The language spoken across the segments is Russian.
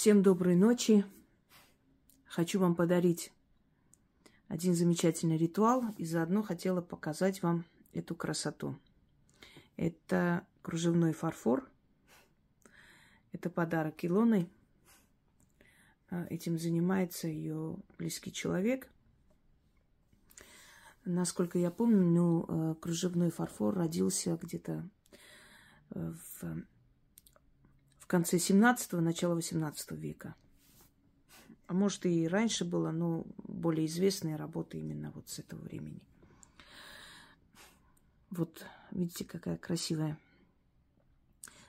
Всем доброй ночи. Хочу вам подарить один замечательный ритуал и заодно хотела показать вам эту красоту. Это кружевной фарфор. Это подарок Илоны. Этим занимается ее близкий человек. Насколько я помню, кружевной фарфор родился где-то в конце 17-го, начало 18 века. А может, и раньше было, но более известные работы именно вот с этого времени. Вот, видите, какая красивая,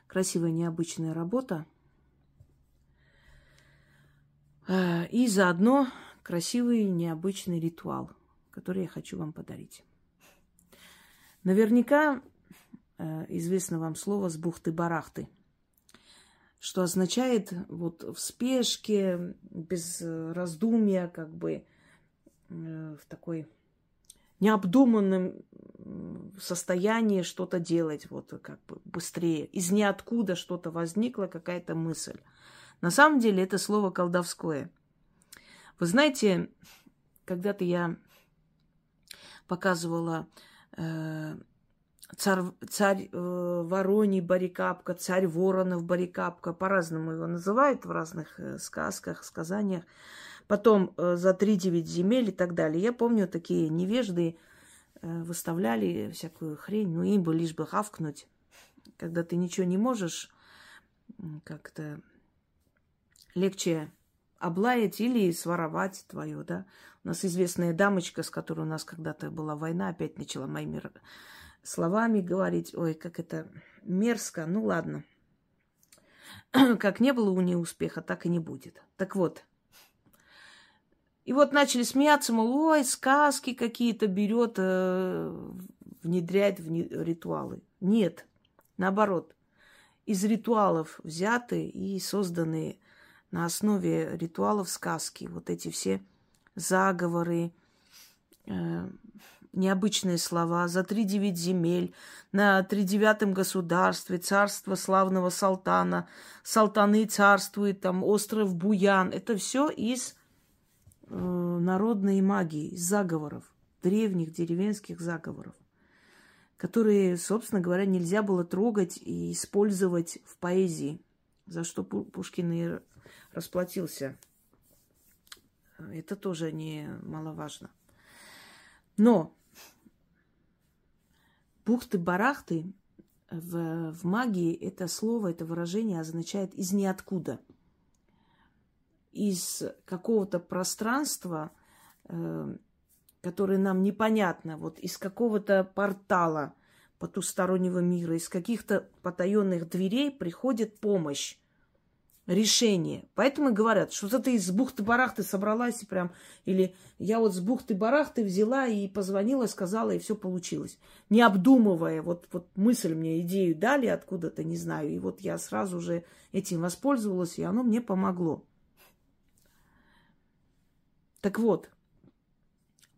красивая необычная работа. И заодно красивый необычный ритуал, который я хочу вам подарить. Наверняка известно вам слово «с бухты-барахты», что означает вот в спешке, без раздумья, как бы в такой необдуманном состоянии что-то делать, вот как бы быстрее. Из ниоткуда что-то возникла, какая-то мысль. На самом деле это слово колдовское. Вы знаете, когда-то я показывала царь Вороний Барикапка, царь Воронов Барикапка. По-разному его называют в разных сказках, сказаниях. Потом за 3-9 земель и так далее. Я помню, такие невежды выставляли всякую хрень. Ну, им бы лишь бы хавкнуть. Когда ты ничего не можешь, как-то легче облаять или своровать твое, да. У нас известная дамочка, с которой у нас когда-то была война, опять начала моими словами говорить. Ой, как это мерзко. Ну, ладно. Как не было у нее успеха, так и не будет. Так вот. И вот начали смеяться, мол, ой, сказки какие-то берет, внедряет в ритуалы. Нет. Наоборот. Из ритуалов взяты и созданы на основе ритуалов сказки. Вот эти все заговоры, необычные слова, за 3-9 земель, на 3-9 государстве, царство славного салтана, салтаны царствует, там, остров Буян. Это все из народной магии, из заговоров, древних деревенских заговоров, которые, собственно говоря, нельзя было трогать и использовать в поэзии, за что Пушкин и расплатился. Это тоже немаловажно. Но бухты-барахты в магии это слово, это выражение означает из ниоткуда. Из какого-то пространства, которое нам непонятно, вот из какого-то портала потустороннего мира, из каких-то потаенных дверей приходит помощь, решение. Поэтому и говорят, что ты из бухты-барахты собралась и прям, или я вот с бухты-барахты взяла и позвонила, сказала, и все получилось. Не обдумывая, вот мысль мне, идею дали откуда-то, не знаю, и вот я сразу же этим воспользовалась, и оно мне помогло. Так вот,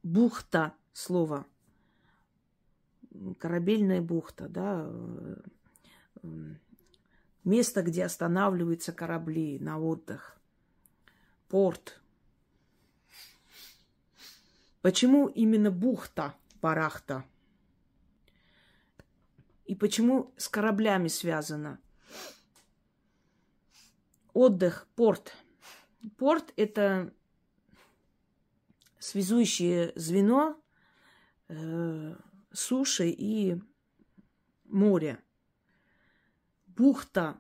бухта слово, корабельная бухта, да, место, где останавливаются корабли на отдых, порт. Почему именно бухта, барахта? И почему с кораблями связано? Отдых, порт. Порт – это связующее звено суши и моря. Бухта,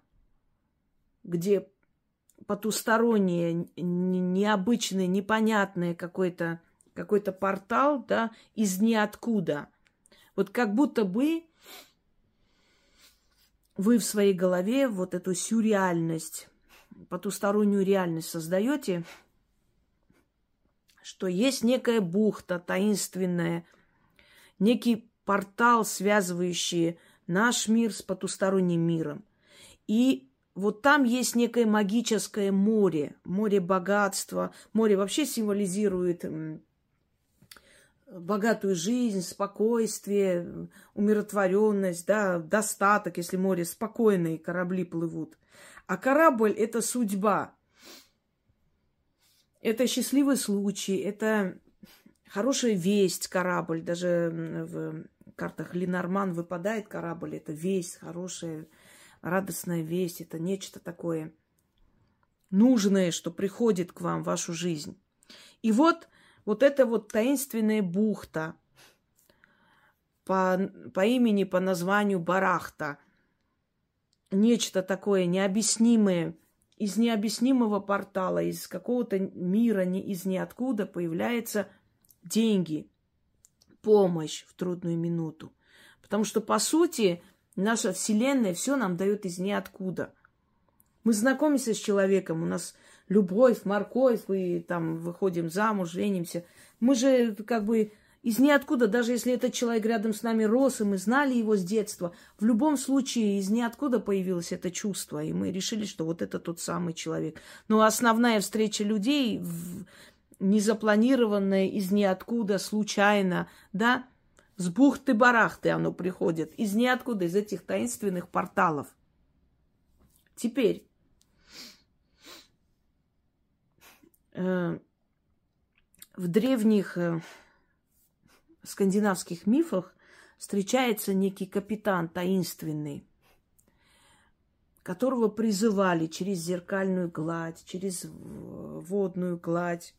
где потустороннее, необычное, непонятное какой-то портал, да, из ниоткуда. Вот как будто бы вы в своей голове вот эту сюрреальность, потустороннюю реальность создаете, что есть некая бухта таинственная, некий портал, связывающий наш мир с потусторонним миром. И вот там есть некое магическое море, море богатства. Море вообще символизирует богатую жизнь, спокойствие, умиротворенность, да, достаток, если море спокойное, корабли плывут. А корабль – это судьба. Это счастливый случай, это хорошая весть, корабль. Даже в картах Ленорман выпадает корабль. Это весть, хорошая, радостная весть. Это нечто такое нужное, что приходит к вам в вашу жизнь. И вот эта вот таинственная бухта по имени, по названию Барахта. Нечто такое необъяснимое. Из необъяснимого портала, из какого-то мира, из ниоткуда появляются деньги, помощь в трудную минуту. Потому что, по сути, наша Вселенная все нам дает из ниоткуда. Мы знакомимся с человеком, у нас любовь, морковь, и там выходим замуж, женимся. Мы же как бы из ниоткуда, даже если этот человек рядом с нами рос, и мы знали его с детства, в любом случае из ниоткуда появилось это чувство, и мы решили, что вот это тот самый человек. Но основная встреча людей, незапланированная, из ниоткуда, случайно, да, с бухты-барахты оно приходит, из ниоткуда, из этих таинственных порталов. Теперь... в древних... в скандинавских мифах встречается некий капитан таинственный, которого призывали через зеркальную гладь, через водную гладь.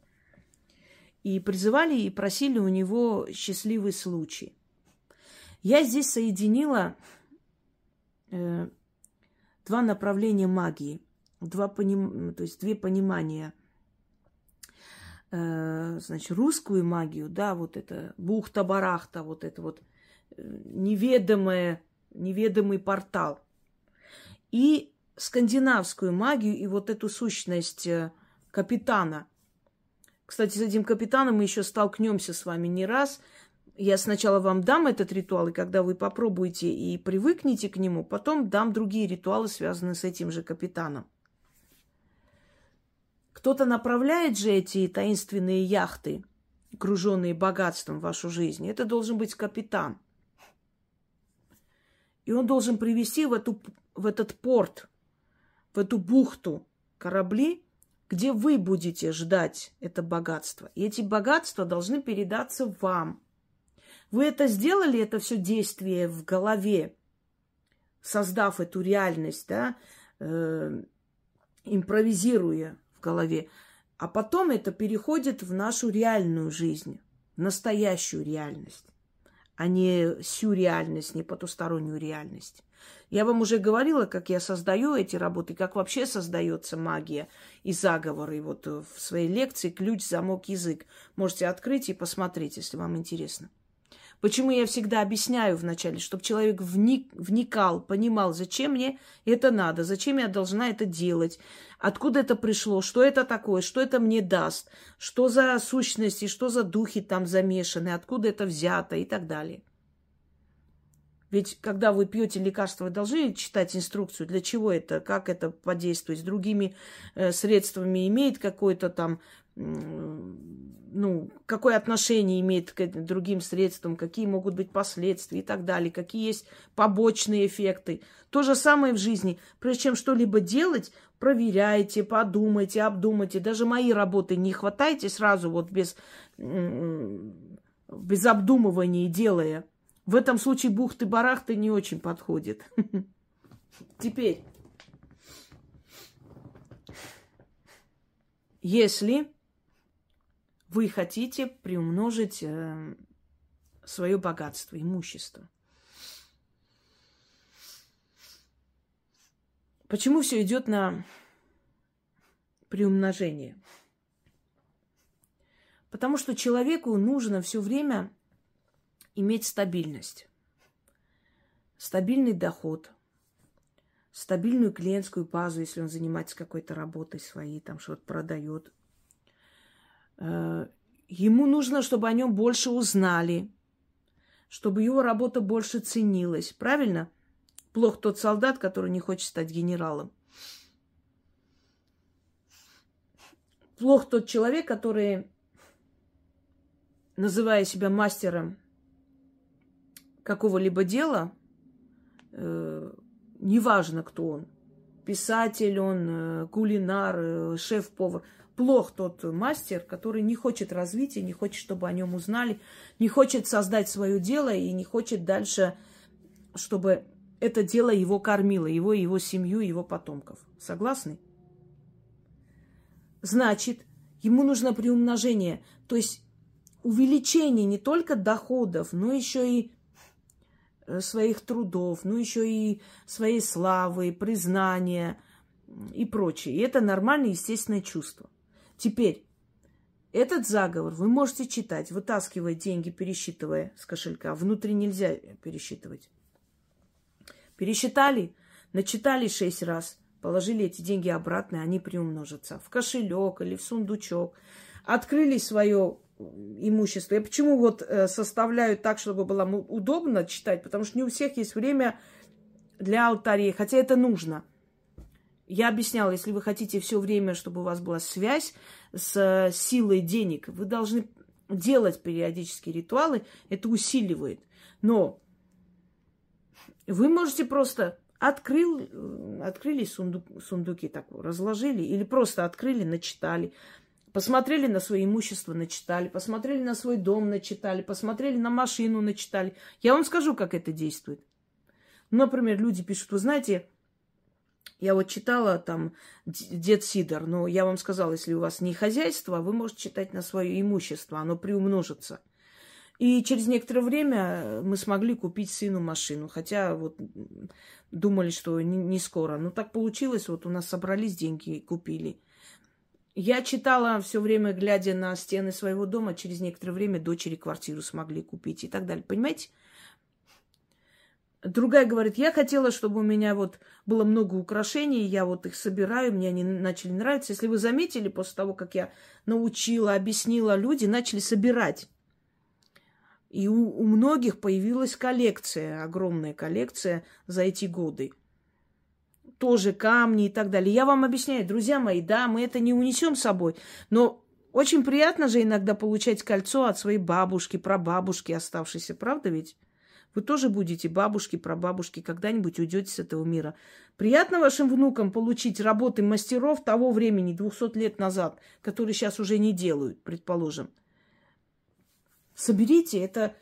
И призывали и просили у него счастливый случай. Я здесь соединила два направления магии, две понимания. Значит, русскую магию, да, вот это бухта-барахта, вот это вот неведомый портал. И скандинавскую магию, и вот эту сущность капитана. Кстати, с этим капитаном мы еще столкнемся с вами не раз. Я сначала вам дам этот ритуал, и когда вы попробуете и привыкнете к нему, потом дам другие ритуалы, связанные с этим же капитаном. Кто-то направляет же эти таинственные яхты, груженные богатством, в вашу жизнь. Это должен быть капитан. И он должен привести в этот порт, в эту бухту корабли, где вы будете ждать это богатство. И эти богатства должны передаться вам. Вы это сделали, это все действие в голове, создав эту реальность, да, импровизируя голове, а потом это переходит в нашу реальную жизнь, в настоящую реальность, а не всю реальность, не потустороннюю реальность. Я вам уже говорила, как я создаю эти работы, как вообще создается магия и заговоры. Вот в своей лекции «Ключ, замок, язык» можете открыть и посмотреть, если вам интересно. Почему я всегда объясняю вначале, чтобы человек вникал, понимал, зачем мне это надо, зачем я должна это делать, откуда это пришло, что это такое, что это мне даст, что за сущности, что за духи там замешаны, откуда это взято и так далее. Ведь когда вы пьете лекарство, вы должны читать инструкцию, для чего это, как это подействует, с другими средствами имеет какое-то там... ну, какое отношение имеет к другим средствам, какие могут быть последствия и так далее, какие есть побочные эффекты. То же самое в жизни. Прежде чем что-либо делать, проверяйте, подумайте, обдумайте. Даже мои работы не хватайте сразу вот без обдумывания, делая. В этом случае бухты-барахты не очень подходит. Теперь, если вы хотите приумножить свое богатство, имущество. Почему все идет на приумножение? Потому что человеку нужно все время иметь стабильность, стабильный доход, стабильную клиентскую базу, если он занимается какой-то работой своей, там что-то продает. Ему нужно, чтобы о нем больше узнали, чтобы его работа больше ценилась. Правильно? Плох тот солдат, который не хочет стать генералом. Плох тот человек, который, называя себя мастером какого-либо дела, неважно, кто он, писатель он, кулинар, шеф-повар, плох тот мастер, который не хочет развития, не хочет, чтобы о нем узнали, не хочет создать свое дело и не хочет дальше, чтобы это дело его кормило, его семью, его потомков. Согласны? Значит, ему нужно приумножение, то есть увеличение не только доходов, но еще и своих трудов, ну еще и своей славы, признания и прочее. И это нормальное, естественное чувство. Теперь, этот заговор вы можете читать, вытаскивая деньги, пересчитывая с кошелька. Внутри нельзя пересчитывать. Пересчитали, начитали 6 раз, положили эти деньги обратно, они приумножатся в кошелек или в сундучок. Открыли свое имущество. Я почему вот составляю так, чтобы было удобно читать? Потому что не у всех есть время для алтарей, хотя это нужно. Я объясняла, если вы хотите все время, чтобы у вас была связь с силой денег, вы должны делать периодически ритуалы, это усиливает. Но вы можете просто открыли сундуки, так разложили, или просто открыли, начитали. Посмотрели на свое имущество, начитали. Посмотрели на свой дом, начитали. Посмотрели на машину, начитали. Я вам скажу, как это действует. Например, люди пишут, вы знаете, я вот читала там Дед Сидор, но я вам сказала, если у вас не хозяйство, вы можете читать на свое имущество, оно приумножится. И через некоторое время мы смогли купить сыну машину, хотя вот думали, что не скоро. Но так получилось, вот у нас собрались деньги и купили. Я читала все время, глядя на стены своего дома, через некоторое время дочери квартиру смогли купить и так далее. Понимаете? Другая говорит, я хотела, чтобы у меня вот было много украшений, я вот их собираю, мне они начали нравиться. Если вы заметили, после того, как я научила, объяснила, люди начали собирать. И у многих появилась коллекция, огромная коллекция за эти годы. Тоже камни и так далее. Я вам объясняю, друзья мои, да, мы это не унесем с собой, но очень приятно же иногда получать кольцо от своей бабушки, прабабушки оставшейся, правда ведь? Вы тоже будете бабушки, прабабушки, когда-нибудь уйдете с этого мира. Приятно вашим внукам получить работы мастеров того времени, 200 лет назад, которые сейчас уже не делают, предположим. Соберите, это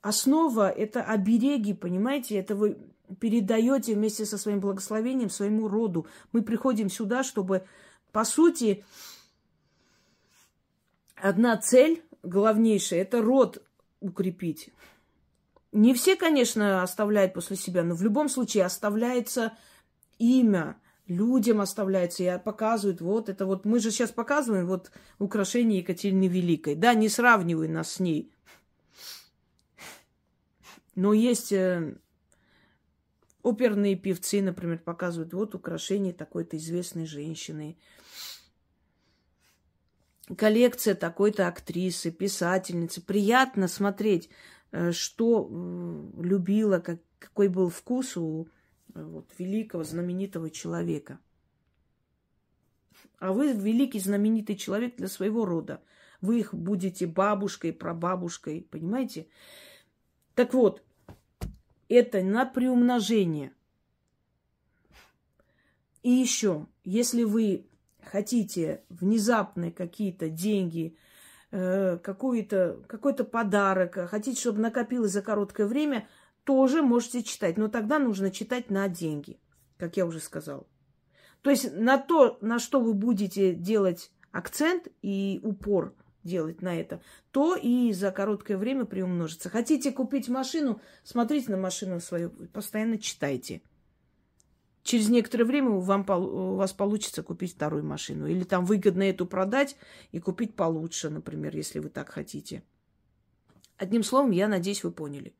основа, это обереги, понимаете, это вы передаете вместе со своим благословением своему роду. Мы приходим сюда, чтобы, по сути, одна цель главнейшая – это род укрепить. Не все, конечно, оставляют после себя, но в любом случае оставляется имя, людям оставляется, и показывают, вот это вот, мы же сейчас показываем вот украшение Екатерины Великой. Да, не сравнивай нас с ней. Но есть... Оперные певцы, например, показывают вот украшение такой-то известной женщины, коллекция такой-то актрисы, писательницы. Приятно смотреть, что любила, какой был вкус у вот великого, знаменитого человека. А вы великий, знаменитый человек для своего рода. Вы их будете бабушкой, прабабушкой, понимаете? Так вот. Это на приумножение. И еще, если вы хотите внезапные какие-то деньги, какой-то подарок, хотите, чтобы накопилось за короткое время, тоже можете читать. Но тогда нужно читать на деньги, как я уже сказала. То есть на то, на что вы будете делать акцент и упор, делать на это, то и за короткое время приумножится. Хотите купить машину, смотрите на машину свою, постоянно читайте. Через некоторое время у вас получится купить вторую машину. Или там выгодно эту продать и купить получше, например, если вы так хотите. Одним словом, я надеюсь, вы поняли.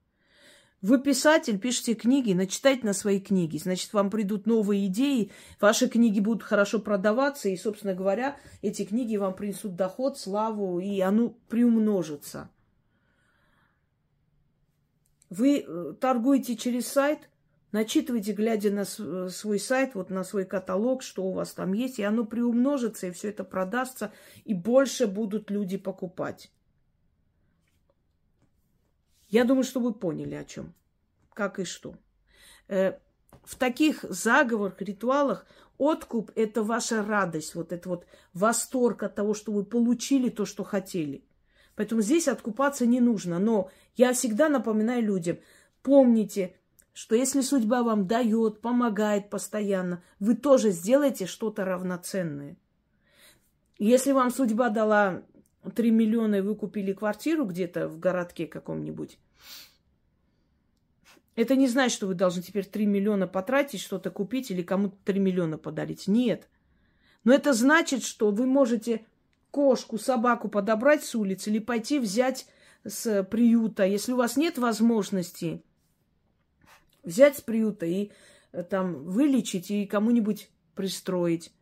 Вы писатель, пишите книги, начитайте на свои книги. Значит, вам придут новые идеи, ваши книги будут хорошо продаваться, и, собственно говоря, эти книги вам принесут доход, славу, и оно приумножится. Вы торгуете через сайт, начитывайте, глядя на свой сайт, вот на свой каталог, что у вас там есть, и оно приумножится, и все это продастся, и больше будут люди покупать. Я думаю, что вы поняли, о чем, как и что. в таких заговорах, ритуалах откуп – это ваша радость, вот это вот восторг от того, что вы получили то, что хотели. Поэтому здесь откупаться не нужно. Но я всегда напоминаю людям, помните, что если судьба вам дает, помогает постоянно, вы тоже сделаете что-то равноценное. Если вам судьба дала 3 миллиона, и вы купили квартиру где-то в городке каком-нибудь, это не значит, что вы должны теперь 3 миллиона потратить, что-то купить или кому-то 3 миллиона подарить. Нет. Но это значит, что вы можете кошку, собаку подобрать с улицы или пойти взять с приюта. Если у вас нет возможности взять с приюта и там вылечить и кому-нибудь пристроить.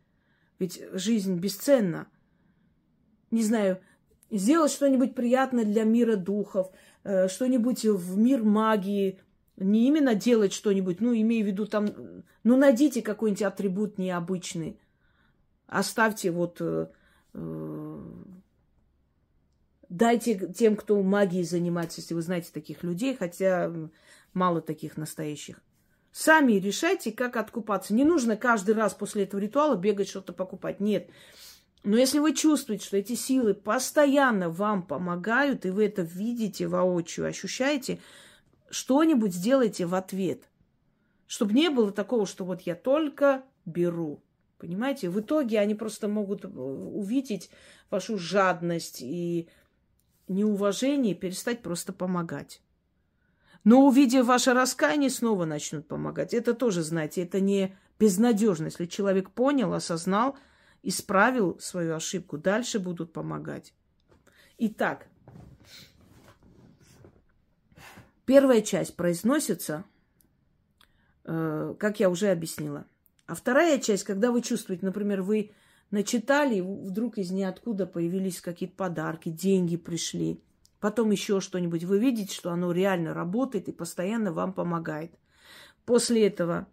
Ведь жизнь бесценна. Не знаю, сделать что-нибудь приятное для мира духов, что-нибудь в мир магии. Не именно делать что-нибудь, ну, имею в виду там, ну, найдите какой-нибудь атрибут необычный. Оставьте вот, дайте тем, кто магией занимается, если вы знаете таких людей, хотя мало таких настоящих. Сами решайте, как откупаться. Не нужно каждый раз после этого ритуала бегать что-то покупать, нет. Но если вы чувствуете, что эти силы постоянно вам помогают, и вы это видите воочию, ощущаете, что-нибудь сделайте в ответ, чтобы не было такого, что вот я только беру. Понимаете? В итоге они просто могут увидеть вашу жадность и неуважение и перестать просто помогать. Но увидев ваше раскаяние, снова начнут помогать. Это тоже, знаете, это не безнадежно. Если человек понял, осознал, исправил свою ошибку, дальше будут помогать. Итак, первая часть произносится, как я уже объяснила. А вторая часть, когда вы чувствуете, например, вы начитали, и вдруг из ниоткуда появились какие-то подарки, деньги пришли, потом еще что-нибудь. Вы видите, что оно реально работает и постоянно вам помогает. После этого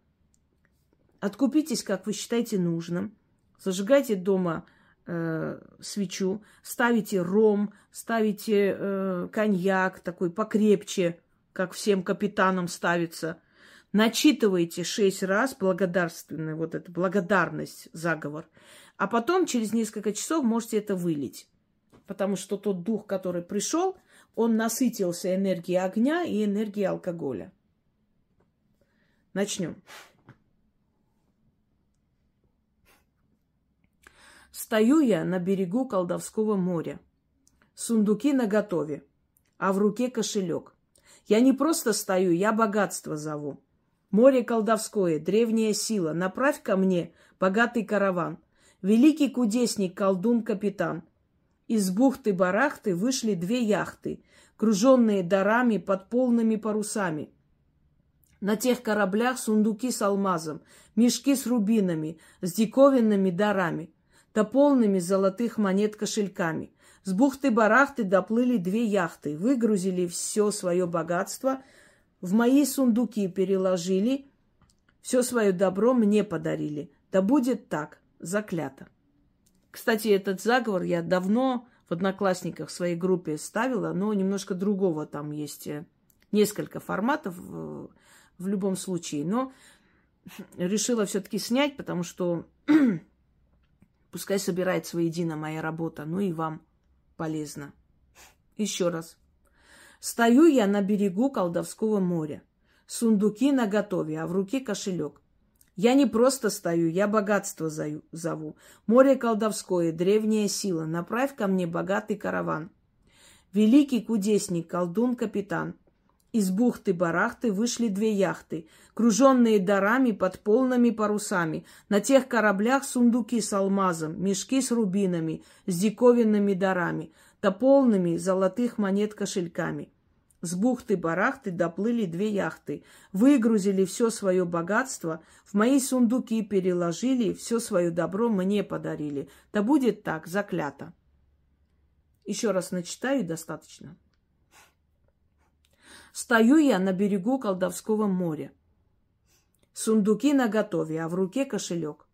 откупитесь, как вы считаете нужным, зажигайте дома свечу, ставите ром, ставите коньяк такой покрепче, как всем капитанам ставится. Начитываете 6 раз благодарственный, вот это, благодарность, заговор. А потом через несколько часов можете это вылить. Потому что тот дух, который пришел, он насытился энергией огня и энергией алкоголя. Начнем. Стою я на берегу колдовского моря. Сундуки наготове, а в руке кошелек. Я не просто стою, я богатство зову. Море колдовское, древняя сила, направь ко мне богатый караван. Великий кудесник, колдун-капитан. Из бухты-барахты вышли 2 яхты, круженные дарами под полными парусами. На тех кораблях сундуки с алмазом, мешки с рубинами, с диковинными дарами, да полными золотых монет кошельками. С бухты-барахты доплыли 2 яхты, выгрузили все свое богатство, в мои сундуки переложили, все свое добро мне подарили. Да будет так, заклято. Кстати, этот заговор я давно в Одноклассниках в своей группе ставила, но немножко другого там есть. Несколько форматов в любом случае. Но решила все-таки снять, потому что пускай собирается воедино моя работа, ну и вам полезно. Еще раз. Стою я на берегу колдовского моря. Сундуки наготове, а в руке кошелек. Я не просто стою, я богатство зову. Море колдовское, древняя сила, направь ко мне богатый караван. Великий кудесник, колдун-капитан. Из бухты-барахты вышли 2 яхты, круженные дарами под полными парусами. На тех кораблях сундуки с алмазом, мешки с рубинами, с диковинными дарами, да полными золотых монет кошельками. С бухты-барахты доплыли 2 яхты, выгрузили все свое богатство, в мои сундуки переложили, все свое добро мне подарили. Да будет так, заклято. Еще раз начитаю, достаточно. Стою я на берегу колдовского моря. Сундуки наготове, а в руке кошелек.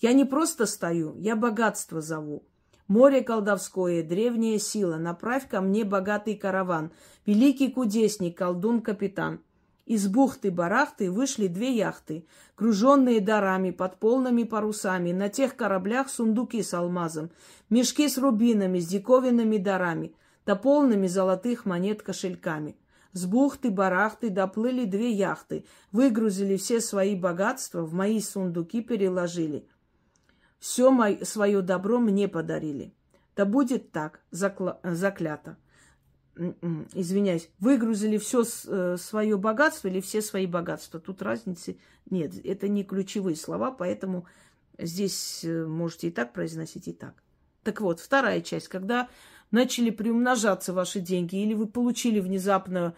Я не просто стою, я богатство зову. Море колдовское, древняя сила, направь ко мне богатый караван. Великий кудесник, колдун-капитан. Из бухты-барахты вышли две яхты, груженные дарами под полными парусами. На тех кораблях сундуки с алмазом, мешки с рубинами, с диковинными дарами, да полными золотых монет кошельками. С бухты-барахты доплыли две яхты, выгрузили все свои богатства, в мои сундуки переложили. Все свое добро мне подарили. Да будет так, заклято. Извиняюсь, выгрузили все свое богатство или все свои богатства. Тут разницы нет. Это не ключевые слова, поэтому здесь можете и так произносить, и так. Так вот, вторая часть. Когда начали приумножаться ваши деньги, или вы получили внезапно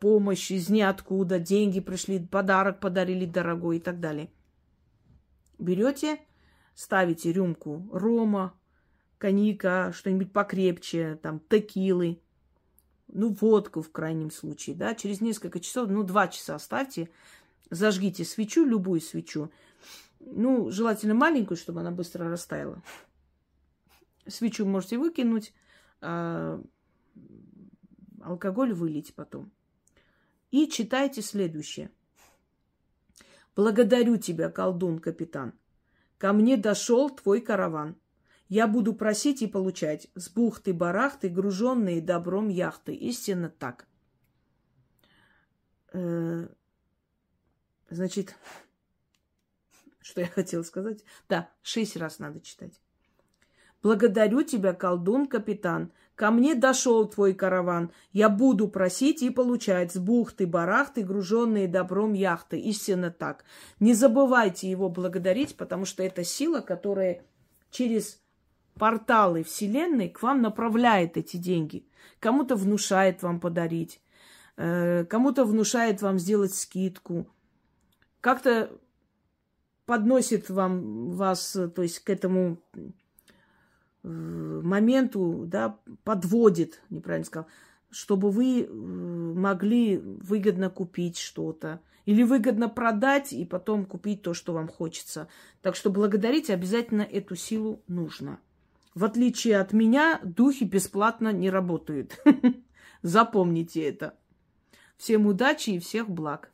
помощь из ниоткуда, деньги пришли, подарок подарили дорогой и так далее. Берете, ставите рюмку рома, коньяка, что-нибудь покрепче, там, текилы, водку в крайнем случае, да, через несколько часов, 2 часа оставьте, зажгите свечу, любую свечу, желательно маленькую, чтобы она быстро растаяла. Свечу можете выкинуть, а алкоголь вылить потом. И читайте следующее. «Благодарю тебя, колдун-капитан. Ко мне дошел твой караван. Я буду просить и получать с бухты-барахты, груженные добром яхты». Истинно так. Значит, что я хотела сказать? Да, 6 раз надо читать. «Благодарю тебя, колдун-капитан. Ко мне дошел твой караван. Я буду просить и получать с бухты-барахты, груженные добром яхты». Истинно так. Не забывайте его благодарить, потому что это сила, которая через порталы Вселенной к вам направляет эти деньги. Кому-то внушает вам подарить, кому-то внушает вам сделать скидку. Как-то подносит вас, то есть к этому моменту, да, подводит, неправильно сказал, чтобы вы могли выгодно купить что-то или выгодно продать и потом купить то, что вам хочется. Так что благодарить обязательно эту силу нужно. В отличие от меня, духи бесплатно не работают. Запомните это. Всем удачи и всех благ.